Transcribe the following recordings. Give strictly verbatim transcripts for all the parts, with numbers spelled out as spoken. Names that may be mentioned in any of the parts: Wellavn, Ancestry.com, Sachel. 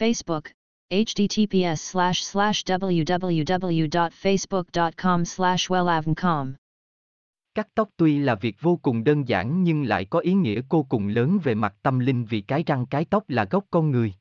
Facebook, https slash slash www.facebook.com slash wellavncom Cắt tóc tuy là việc vô cùng đơn giản nhưng lại có ý nghĩa vô cùng lớn về mặt tâm linh vì cái răng cái tóc là gốc con người.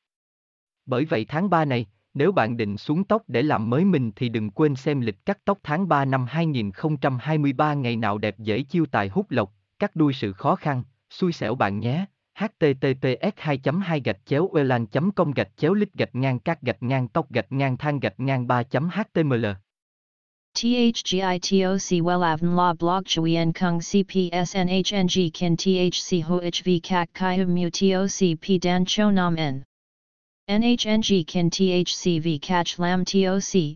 Bởi vậy tháng ba này, nếu bạn định xuống tóc để làm mới mình thì đừng quên xem lịch cắt tóc tháng ba năm hai không hai ba ngày nào đẹp dễ chiêu tài hút lộc, cắt đuôi sự khó khăn, xui xẻo bạn nhé. https 2 2 gạch chéo wellavn com gạch chéo lít gạch ngang các gạch ngang tóc gạch ngang thang gạch ngang ba html THGITOC Wellavn La Blog Chui En Kung CPSNHNG Kin THC HOHV Kak Kai Mu TOC P Dan Cho Nam En NHNG Kin THC V Catch Lam TOC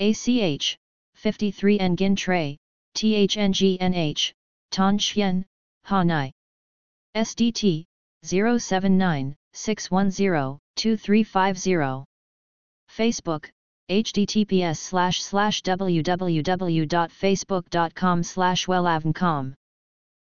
ACH, fifty-three Nguyen Tray, THNGNH, Thanh Xuyen, Hà Nội SDT, zero seven nine, six one zero, two three five zero Facebook, https slash slash www.facebook.com slash wellavncom